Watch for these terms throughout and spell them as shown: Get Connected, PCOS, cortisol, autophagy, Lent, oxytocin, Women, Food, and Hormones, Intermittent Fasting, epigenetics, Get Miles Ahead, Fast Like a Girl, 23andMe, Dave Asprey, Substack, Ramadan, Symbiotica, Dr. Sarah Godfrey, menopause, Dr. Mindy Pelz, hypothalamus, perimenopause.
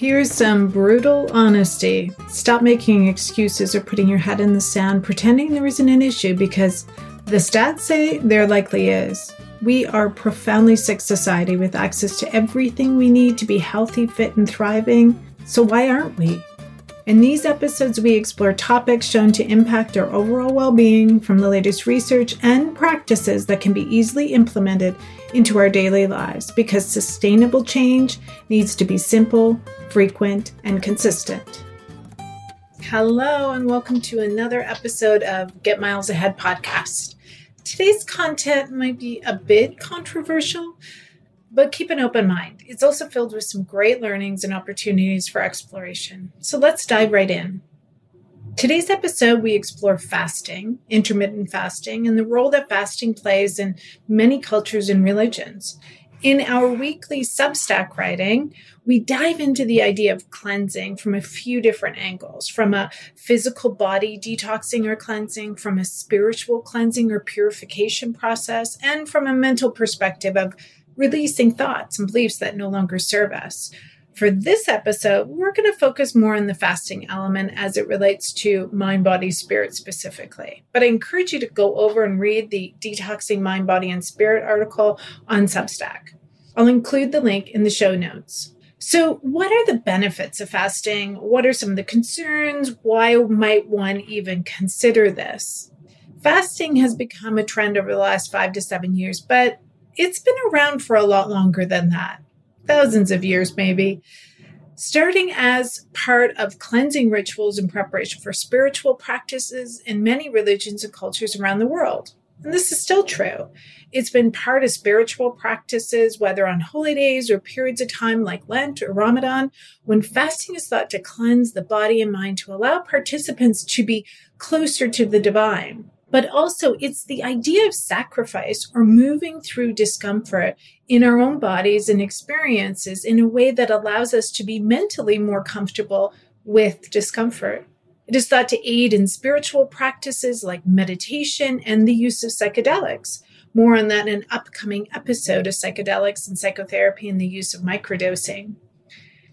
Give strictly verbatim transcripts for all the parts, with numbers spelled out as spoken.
Here's some brutal honesty. Stop making excuses or putting your head in the sand, pretending there isn't an issue, because the stats say there likely is. We are a profoundly sick society with access to everything we need to be healthy, fit, and thriving. So why aren't we? In these episodes, we explore topics shown to impact our overall well-being from the latest research and practices that can be easily implemented into our daily lives, because sustainable change needs to be simple, frequent, and consistent. Hello, and welcome to another episode of Get Miles Ahead podcast. Today's content might be a bit controversial, but keep an open mind. It's also filled with some great learnings and opportunities for exploration. So let's dive right in. Today's episode, we explore fasting, intermittent fasting, and the role that fasting plays in many cultures and religions. In our weekly Substack writing, we dive into the idea of cleansing from a few different angles, from a physical body detoxing or cleansing, from a spiritual cleansing or purification process, and from a mental perspective of releasing thoughts and beliefs that no longer serve us. For this episode, we're going to focus more on the fasting element as it relates to mind, body, spirit specifically. But I encourage you to go over and read the Detoxing Mind, Body, and Spirit article on Substack. I'll include the link in the show notes. So what are the benefits of fasting? What are some of the concerns? Why might one even consider this? Fasting has become a trend over the last five to seven years, but it's been around for a lot longer than that, thousands of years maybe. Starting as part of cleansing rituals in preparation for spiritual practices in many religions and cultures around the world. And this is still true. It's been part of spiritual practices, whether on holy days or periods of time like Lent or Ramadan, when fasting is thought to cleanse the body and mind to allow participants to be closer to the divine. But also it's the idea of sacrifice or moving through discomfort in our own bodies and experiences in a way that allows us to be mentally more comfortable with discomfort. It is thought to aid in spiritual practices like meditation and the use of psychedelics. More on that in an upcoming episode of psychedelics and psychotherapy and the use of microdosing.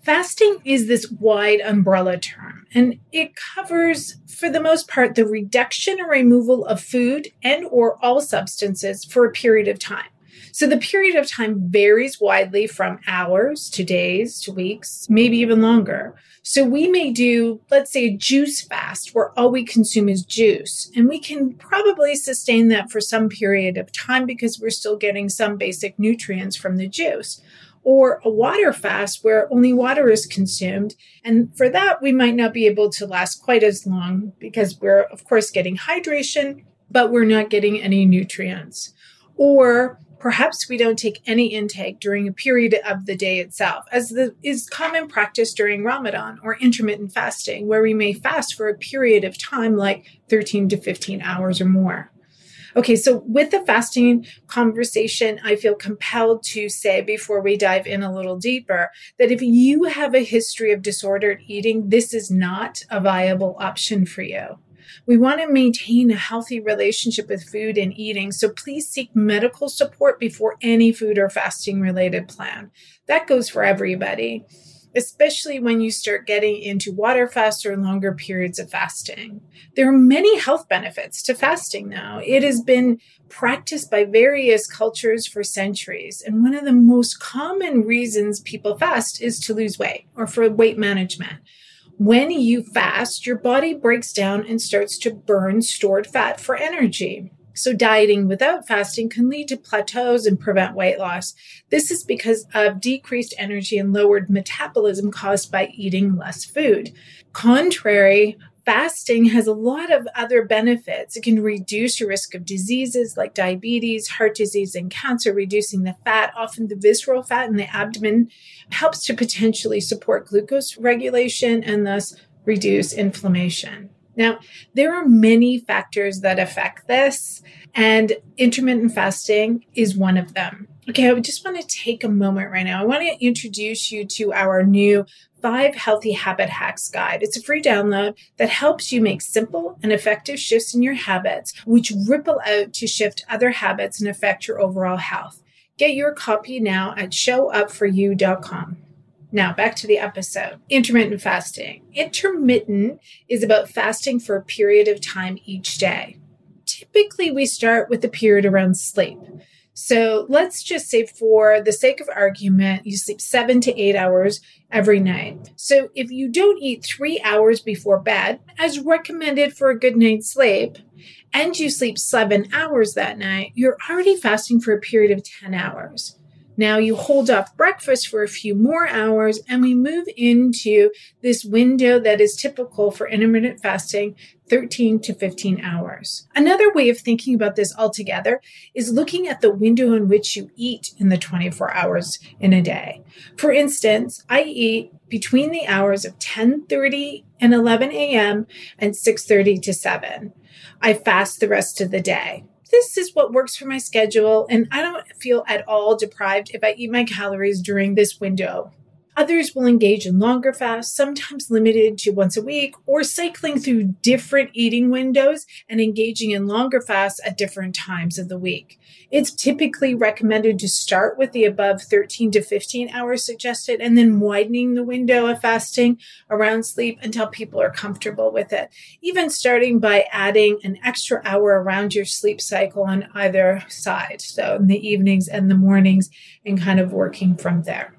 Fasting is this wide umbrella term, and it covers, for the most part, the reduction or removal of food and or all substances for a period of time. So the period of time varies widely from hours to days to weeks, maybe even longer. So we may do, let's say, a juice fast where all we consume is juice, and we can probably sustain that for some period of time because we're still getting some basic nutrients from the juice. Or a water fast where only water is consumed. And for that, we might not be able to last quite as long because we're, of course, getting hydration, but we're not getting any nutrients. Or perhaps we don't take any intake during a period of the day itself, as the, is common practice during Ramadan or intermittent fasting, where we may fast for a period of time like thirteen to fifteen hours or more. Okay, so with the fasting conversation, I feel compelled to say before we dive in a little deeper that if you have a history of disordered eating, this is not a viable option for you. We want to maintain a healthy relationship with food and eating, so please seek medical support before any food or fasting related plan. That goes for everybody, especially when you start getting into water fasts or longer periods of fasting. There are many health benefits to fasting now. It has been practiced by various cultures for centuries. And one of the most common reasons people fast is to lose weight or for weight management. When you fast, your body breaks down and starts to burn stored fat for energy. So dieting without fasting can lead to plateaus and prevent weight loss. This is because of decreased energy and lowered metabolism caused by eating less food. Contrary, fasting has a lot of other benefits. It can reduce your risk of diseases like diabetes, heart disease, and cancer, reducing the fat, often the visceral fat in the abdomen, helps to potentially support glucose regulation and thus reduce inflammation. Now, there are many factors that affect this, and intermittent fasting is one of them. Okay, I just want to take a moment right now. I want to introduce you to our new Five Healthy Habit Hacks Guide. It's a free download that helps you make simple and effective shifts in your habits, which ripple out to shift other habits and affect your overall health. Get your copy now at show up for you dot com. Now, back to the episode. Intermittent fasting. Intermittent is about fasting for a period of time each day. Typically, we start with the period around sleep. So let's just say for the sake of argument, you sleep seven to eight hours every night. So if you don't eat three hours before bed, as recommended for a good night's sleep, and you sleep seven hours that night, you're already fasting for a period of ten hours. Now you hold off breakfast for a few more hours, and we move into this window that is typical for intermittent fasting, thirteen to fifteen hours. Another way of thinking about this altogether is looking at the window in which you eat in the twenty-four hours in a day. For instance, I eat between the hours of ten thirty and eleven a.m. and six thirty to seven. I fast the rest of the day. This is what works for my schedule, and I don't feel at all deprived if I eat my calories during this window. Others will engage in longer fasts, sometimes limited to once a week, or cycling through different eating windows and engaging in longer fasts at different times of the week. It's typically recommended to start with the above thirteen to fifteen hours suggested, and then widening the window of fasting around sleep until people are comfortable with it. Even starting by adding an extra hour around your sleep cycle on either side, so in the evenings and the mornings, and kind of working from there.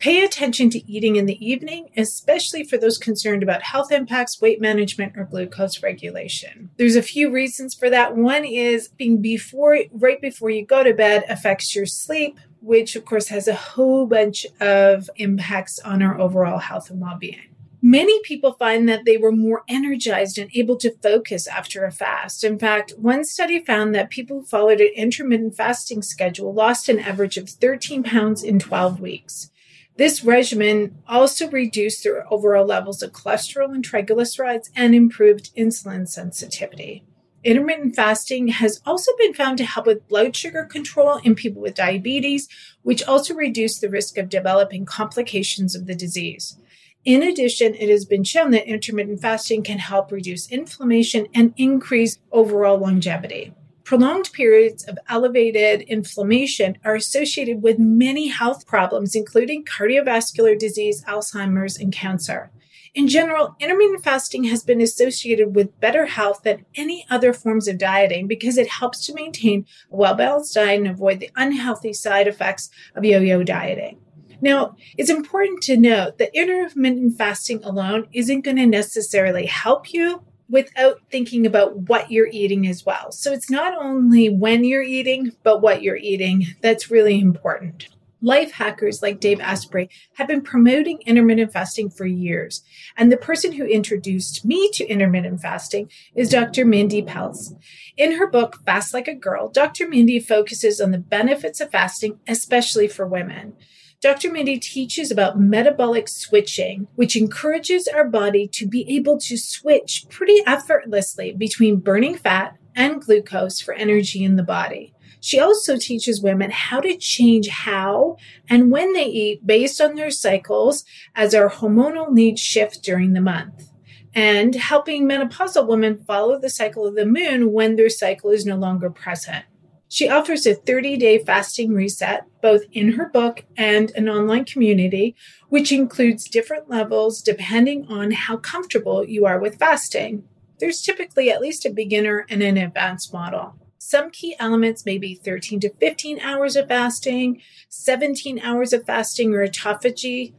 Pay attention to eating in the evening, especially for those concerned about health impacts, weight management, or glucose regulation. There's a few reasons for that. One is being before, right before you go to bed affects your sleep, which of course has a whole bunch of impacts on our overall health and well-being. Many people find that they were more energized and able to focus after a fast. In fact, one study found that people who followed an intermittent fasting schedule lost an average of thirteen pounds in twelve weeks. This regimen also reduced their overall levels of cholesterol and triglycerides and improved insulin sensitivity. Intermittent fasting has also been found to help with blood sugar control in people with diabetes, which also reduced the risk of developing complications of the disease. In addition, it has been shown that intermittent fasting can help reduce inflammation and increase overall longevity. Prolonged periods of elevated inflammation are associated with many health problems, including cardiovascular disease, Alzheimer's, and cancer. In general, intermittent fasting has been associated with better health than any other forms of dieting because it helps to maintain a well-balanced diet and avoid the unhealthy side effects of yo-yo dieting. Now, it's important to note that intermittent fasting alone isn't going to necessarily help you without thinking about what you're eating as well. So it's not only when you're eating, but what you're eating that's really important. Life hackers like Dave Asprey have been promoting intermittent fasting for years. And the person who introduced me to intermittent fasting is Doctor Mindy Pelz. In her book, Fast Like a Girl, Doctor Mindy focuses on the benefits of fasting, especially for women. Doctor Mindy teaches about metabolic switching, which encourages our body to be able to switch pretty effortlessly between burning fat and glucose for energy in the body. She also teaches women how to change how and when they eat based on their cycles as our hormonal needs shift during the month, and helping menopausal women follow the cycle of the moon when their cycle is no longer present. She offers a thirty-day fasting reset, both in her book and an online community, which includes different levels depending on how comfortable you are with fasting. There's typically at least a beginner and an advanced model. Some key elements may be thirteen to fifteen hours of fasting, seventeen hours of fasting or autophagy,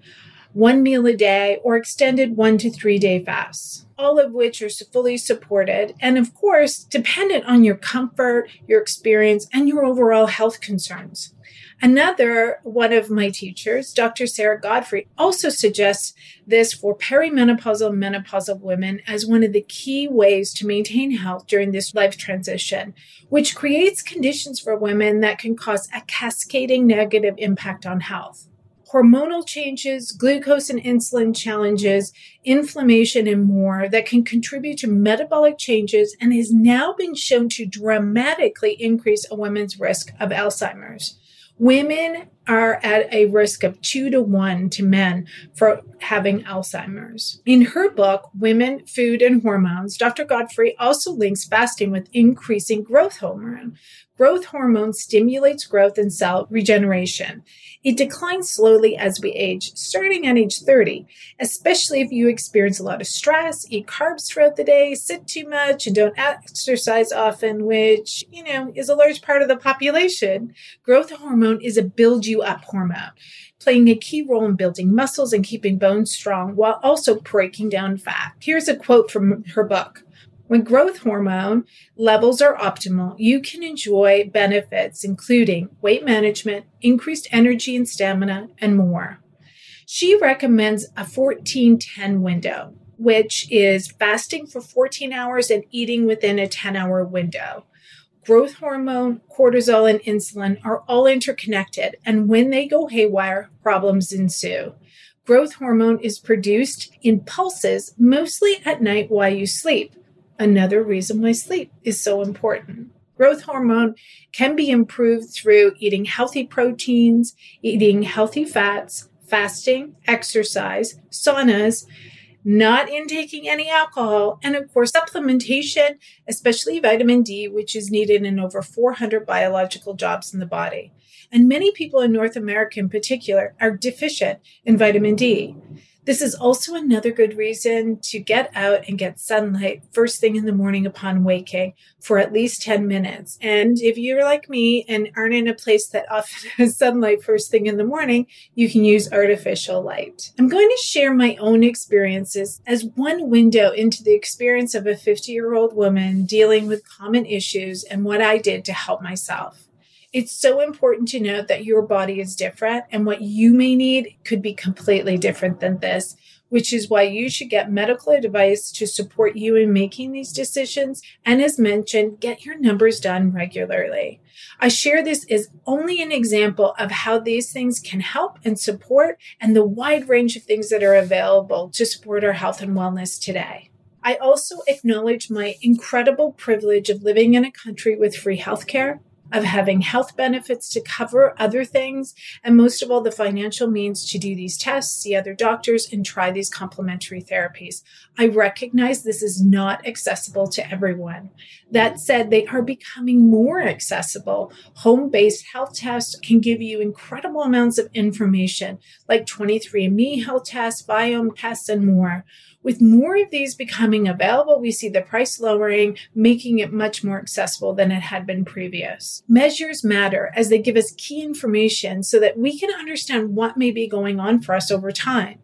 one meal a day, or extended one to three day fasts. All of which are fully supported and, of course, dependent on your comfort, your experience, and your overall health concerns. Another one of my teachers, Doctor Sarah Godfrey, also suggests this for perimenopausal and menopausal women as one of the key ways to maintain health during this life transition, which creates conditions for women that can cause a cascading negative impact on health. Hormonal changes, glucose and insulin challenges, inflammation, and more that can contribute to metabolic changes and has now been shown to dramatically increase a woman's risk of Alzheimer's. Women are at a risk of two to one to men for having Alzheimer's. In her book, Women, Food, and Hormones, Doctor Godfrey also links fasting with increasing growth hormone. Growth hormone stimulates growth and cell regeneration. It declines slowly as we age, starting at age thirty, especially if you experience a lot of stress, eat carbs throughout the day, sit too much, and don't exercise often, which, you know, is a large part of the population. Growth hormone is a build-you-up hormone, playing a key role in building muscles and keeping bones strong while also breaking down fat. Here's a quote from her book. When growth hormone levels are optimal, you can enjoy benefits, including weight management, increased energy and stamina, and more. She recommends a fourteen ten window, which is fasting for fourteen hours and eating within a ten hour window. Growth hormone, cortisol, and insulin are all interconnected, and when they go haywire, problems ensue. Growth hormone is produced in pulses, mostly at night while you sleep. Another reason why sleep is so important. Growth hormone can be improved through eating healthy proteins, eating healthy fats, fasting, exercise, saunas, not intaking any alcohol, and of course supplementation, especially vitamin D, which is needed in over four hundred biological jobs in the body. And many people in North America in particular are deficient in vitamin D. This is also another good reason to get out and get sunlight first thing in the morning upon waking for at least ten minutes. And if you're like me and aren't in a place that often has sunlight first thing in the morning, you can use artificial light. I'm going to share my own experiences as one window into the experience of a fifty-year-old woman dealing with common issues and what I did to help myself. It's so important to know that your body is different and what you may need could be completely different than this, which is why you should get medical advice to support you in making these decisions. And as mentioned, get your numbers done regularly. I share this as only an example of how these things can help and support and the wide range of things that are available to support our health and wellness today. I also acknowledge my incredible privilege of living in a country with free healthcare, of having health benefits to cover other things, and most of all, the financial means to do these tests, see other doctors, and try these complementary therapies. I recognize this is not accessible to everyone. That said, they are becoming more accessible. Home-based health tests can give you incredible amounts of information, like twenty-three and me health tests, biome tests, and more. With more of these becoming available, we see the price lowering, making it much more accessible than it had been previous. Measures matter as they give us key information so that we can understand what may be going on for us over time.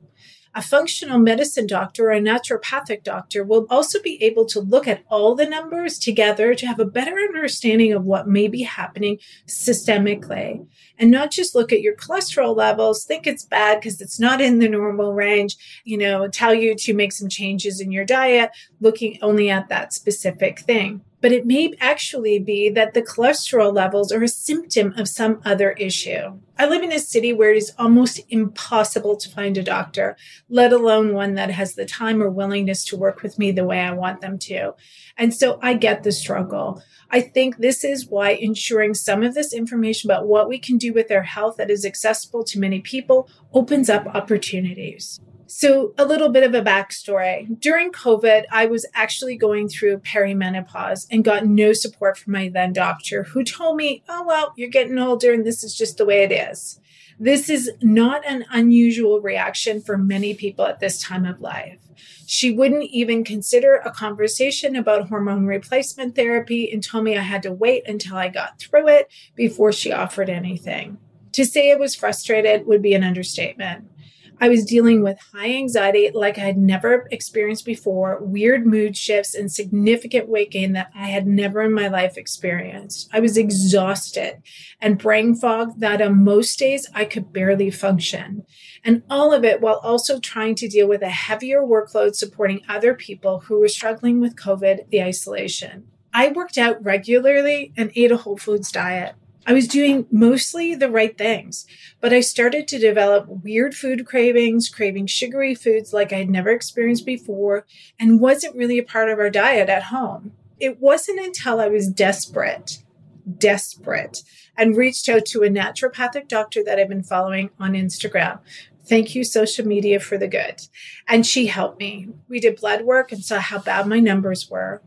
A functional medicine doctor or a naturopathic doctor will also be able to look at all the numbers together to have a better understanding of what may be happening systemically. And not just look at your cholesterol levels, think it's bad because it's not in the normal range, you know, tell you to make some changes in your diet, looking only at that specific thing. But it may actually be that the cholesterol levels are a symptom of some other issue. I live in a city where it is almost impossible to find a doctor, let alone one that has the time or willingness to work with me the way I want them to. And so I get the struggle. I think this is why ensuring some of this information about what we can do with our health that is accessible to many people opens up opportunities. So a little bit of a backstory. During COVID, I was actually going through perimenopause and got no support from my then doctor who told me, oh, well, you're getting older and this is just the way it is. This is not an unusual reaction for many people at this time of life. She wouldn't even consider a conversation about hormone replacement therapy and told me I had to wait until I got through it before she offered anything. To say I was frustrated would be an understatement. I was dealing with high anxiety like I had never experienced before, weird mood shifts, and significant weight gain that I had never in my life experienced. I was exhausted and brain fog that on most days I could barely function. And all of it while also trying to deal with a heavier workload supporting other people who were struggling with COVID, the isolation. I worked out regularly and ate a whole foods diet. I was doing mostly the right things, but I started to develop weird food cravings, craving sugary foods like I had never experienced before, and wasn't really a part of our diet at home. It wasn't until I was desperate desperate and reached out to a naturopathic doctor that I've been following on Instagram. Thank you, social media, for the good. And she helped me. We did blood work and saw how bad my numbers were.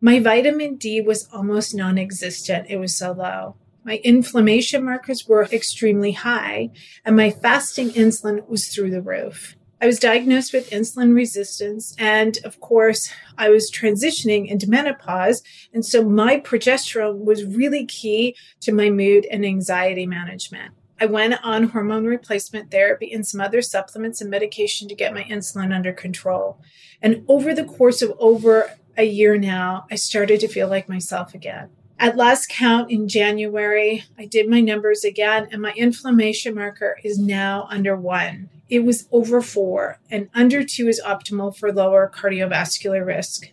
My vitamin D was almost non-existent. It was so low. My inflammation markers were extremely high, and my fasting insulin was through the roof. I was diagnosed with insulin resistance, and of course, I was transitioning into menopause, and so my progesterone was really key to my mood and anxiety management. I went on hormone replacement therapy and some other supplements and medication to get my insulin under control. And over the course of over a year now, I started to feel like myself again. At last count in January, I did my numbers again, and my inflammation marker is now under one. It was over four, and under two is optimal for lower cardiovascular risk.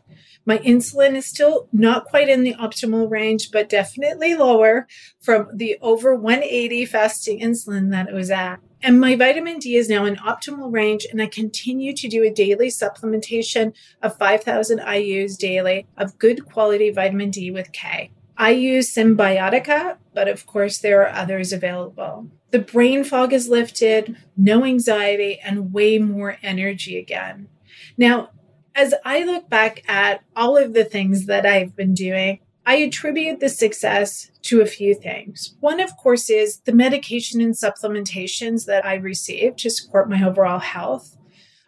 My insulin is still not quite in the optimal range, but definitely lower from the over one eighty fasting insulin that it was at. And my vitamin D is now in optimal range, and I continue to do a daily supplementation of five thousand I U's daily of good quality vitamin D with K. I use Symbiotica, but of course there are others available. The brain fog is lifted, no anxiety, and way more energy again. Now, as I look back at all of the things that I've been doing, I attribute the success to a few things. One, of course, is the medication and supplementations that I received to support my overall health.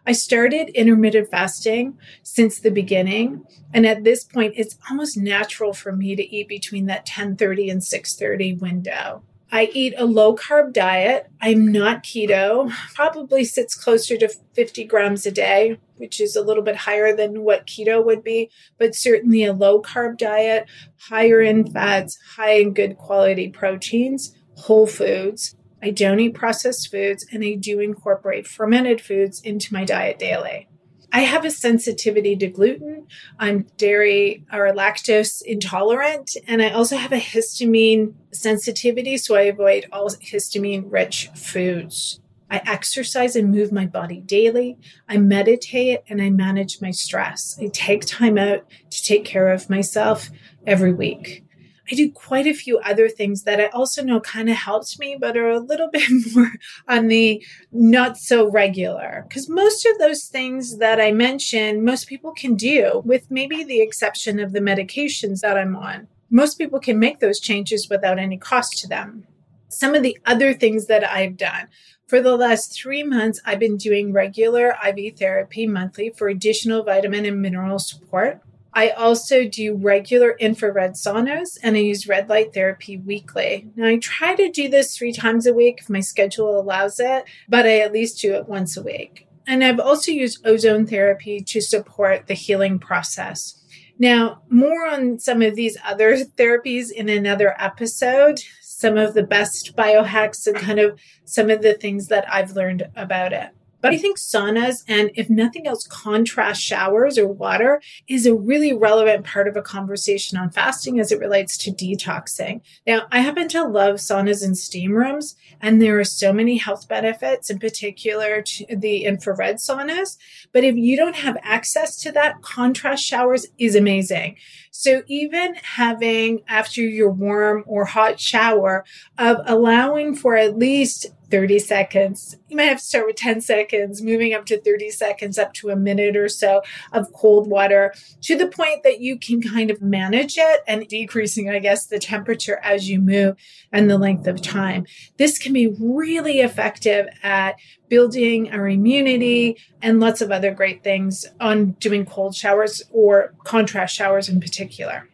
I started intermittent fasting since the beginning, and at this point, it's almost natural for me to eat between that ten thirty and six thirty window. I eat a low-carb diet. I'm not keto. Probably sits closer to fifty grams a day, which is a little bit higher than what keto would be, but certainly a low-carb diet, higher in fats, high in good quality proteins, whole foods. I don't eat processed foods, and I do incorporate fermented foods into my diet daily. I have a sensitivity to gluten. I'm dairy or lactose intolerant, and I also have a histamine sensitivity, so I avoid all histamine-rich foods. I exercise and move my body daily. I meditate, and I manage my stress. I take time out to take care of myself every week. I do quite a few other things that I also know kind of helps me, but are a little bit more on the not so regular. Because most of those things that I mentioned, most people can do, with maybe the exception of the medications that I'm on. Most people can make those changes without any cost to them. Some of the other things that I've done. For the last three months, I've been doing regular I V therapy monthly for additional vitamin and mineral support. I also do regular infrared saunas, and I use red light therapy weekly. Now, I try to do this three times a week if my schedule allows it, but I at least do it once a week. And I've also used ozone therapy to support the healing process. Now, more on some of these other therapies in another episode, some of the best biohacks and kind of some of the things that I've learned about it. But I think saunas and, if nothing else, contrast showers or water is a really relevant part of a conversation on fasting as it relates to detoxing. Now, I happen to love saunas and steam rooms, and there are so many health benefits, in particular to the infrared saunas. But if you don't have access to that, contrast showers is amazing. So even having, after your warm or hot shower, of allowing for at least thirty seconds. You might have to start with ten seconds, moving up to thirty seconds, up to a minute or so of cold water, to the point that you can kind of manage it and decreasing, I guess, the temperature as you move and the length of time. This can be really effective at building our immunity and lots of other great things on doing cold showers or contrast showers in particular.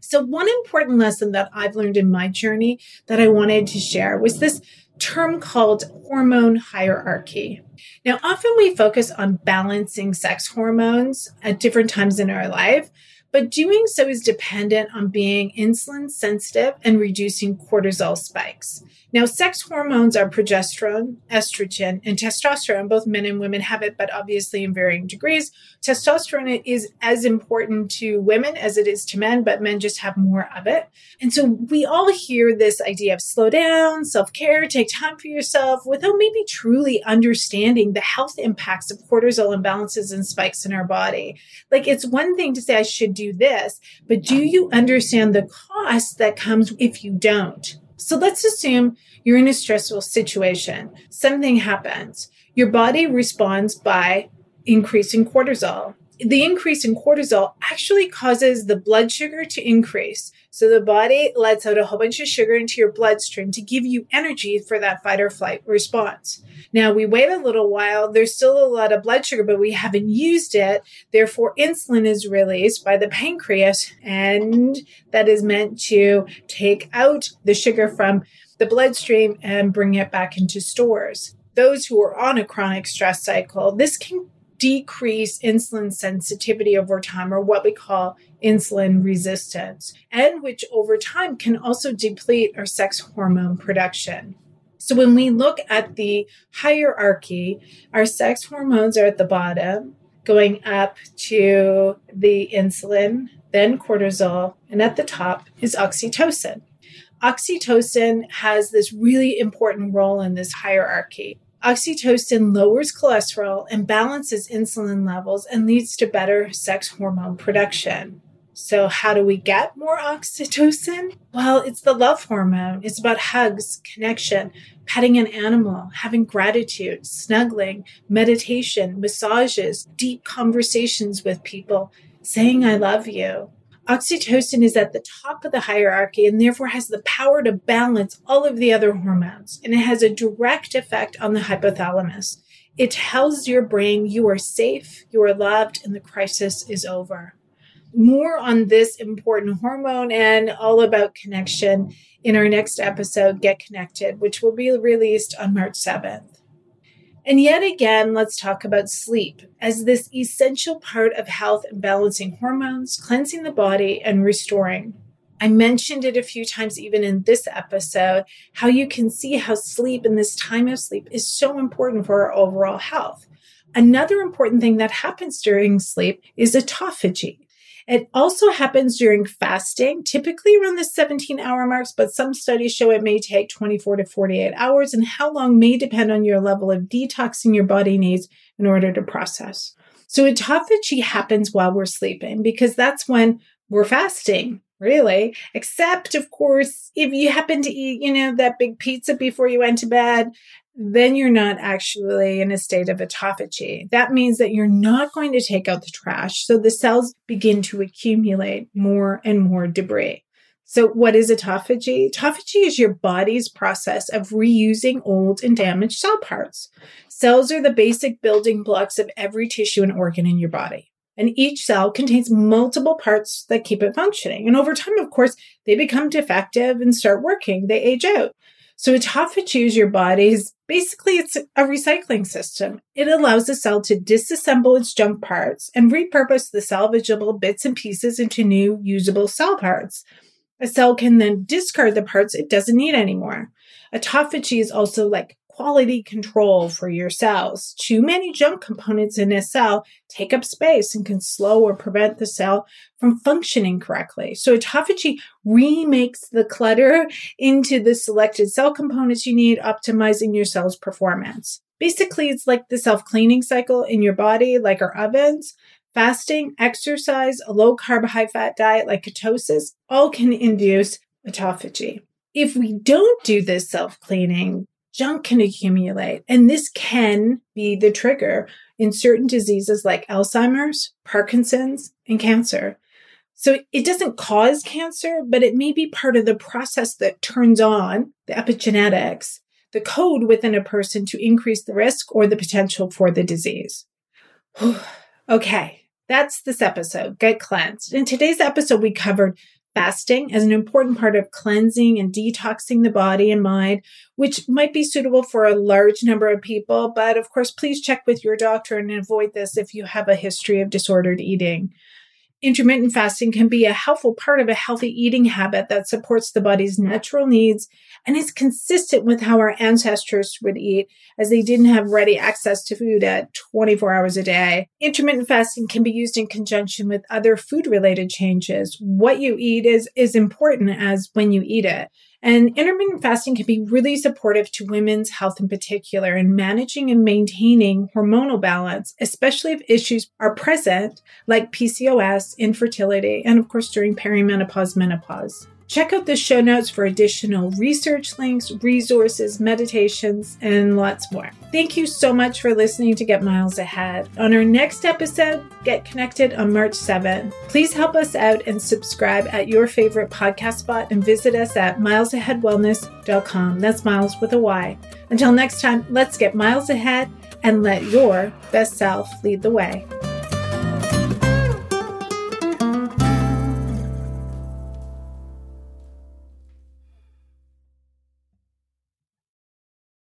So one important lesson that I've learned in my journey that I wanted to share was this term called hormone hierarchy. Now, often we focus on balancing sex hormones at different times in our life, but doing so is dependent on being insulin sensitive and reducing cortisol spikes. Now, sex hormones are progesterone, estrogen, and testosterone. Both men and women have it, but obviously in varying degrees. Testosterone is as important to women as it is to men, but men just have more of it. And so we all hear this idea of slow down, self-care, take time for yourself, without maybe truly understanding the health impacts of cortisol imbalances and spikes in our body. Like, it's one thing to say, I should do this, but do you understand the cost that comes if you don't? So let's assume you're in a stressful situation. Something happens. Your body responds by increasing cortisol. The increase in cortisol actually causes the blood sugar to increase. So the body lets out a whole bunch of sugar into your bloodstream to give you energy for that fight or flight response. Now, we wait a little while. There's still a lot of blood sugar, but we haven't used it. Therefore, insulin is released by the pancreas, and that is meant to take out the sugar from the bloodstream and bring it back into stores. Those who are on a chronic stress cycle, this can decrease insulin sensitivity over time, or what we call insulin resistance, and which over time can also deplete our sex hormone production. So when we look at the hierarchy, our sex hormones are at the bottom, going up to the insulin, then cortisol, and at the top is oxytocin. Oxytocin has this really important role in this hierarchy. Oxytocin lowers cholesterol and balances insulin levels and leads to better sex hormone production. So how do we get more oxytocin? Well, it's the love hormone. It's about hugs, connection, petting an animal, having gratitude, snuggling, meditation, massages, deep conversations with people, saying I love you. Oxytocin is at the top of the hierarchy and therefore has the power to balance all of the other hormones. And it has a direct effect on the hypothalamus. It tells your brain you are safe, you are loved, and the crisis is over. More on this important hormone and all about connection in our next episode, Get Connected, which will be released on March seventh. And yet again, let's talk about sleep as this essential part of health and balancing hormones, cleansing the body, and restoring. I mentioned it a few times even in this episode, how you can see how sleep and this time of sleep is so important for our overall health. Another important thing that happens during sleep is autophagy. It also happens during fasting, typically around the seventeen hour marks, but some studies show it may take twenty-four to forty-eight hours, and how long may depend on your level of detoxing your body needs in order to process. So autophagy happens while we're sleeping because that's when we're fasting, really. Except, of course, if you happen to eat, you know, that big pizza before you went to bed, then you're not actually in a state of autophagy. That means that you're not going to take out the trash. So the cells begin to accumulate more and more debris. So what is autophagy? Autophagy is your body's process of reusing old and damaged cell parts. Cells are the basic building blocks of every tissue and organ in your body. And each cell contains multiple parts that keep it functioning. And over time, of course, they become defective and start working. They age out. So autophagy is your body's, basically it's a recycling system. It allows the cell to disassemble its junk parts and repurpose the salvageable bits and pieces into new usable cell parts. A cell can then discard the parts it doesn't need anymore. Autophagy is also like quality control for your cells. Too many junk components in a cell take up space and can slow or prevent the cell from functioning correctly. So autophagy remakes the clutter into the selected cell components you need, optimizing your cell's performance. Basically, it's like the self-cleaning cycle in your body, like our ovens. Fasting, exercise, a low-carb, high-fat diet like ketosis, all can induce autophagy. If we don't do this self-cleaning, junk can accumulate, and this can be the trigger in certain diseases like Alzheimer's, Parkinson's, and cancer. So it doesn't cause cancer, but it may be part of the process that turns on the epigenetics, the code within a person to increase the risk or the potential for the disease. Okay, that's this episode, Get Cleansed. In today's episode, we covered fasting as an important part of cleansing and detoxing the body and mind, which might be suitable for a large number of people. But of course, please check with your doctor and avoid this if you have a history of disordered eating. intermittent fasting can be a helpful part of a healthy eating habit that supports the body's natural needs and is consistent with how our ancestors would eat, as they didn't have ready access to food at twenty-four hours a day. Intermittent fasting can be used in conjunction with other food-related changes. What you eat is is important as when you eat it. And intermittent fasting can be really supportive to women's health in particular in managing and maintaining hormonal balance, especially if issues are present like P C O S, infertility, and of course during perimenopause, menopause. Check out the show notes for additional research links, resources, meditations, and lots more. Thank you so much for listening to Get Miles Ahead. On our next episode, Get Connected on March seventh. Please help us out and subscribe at your favorite podcast spot and visit us at miles ahead wellness dot com. That's Miles with a Y. Until next time, let's get miles ahead and let your best self lead the way.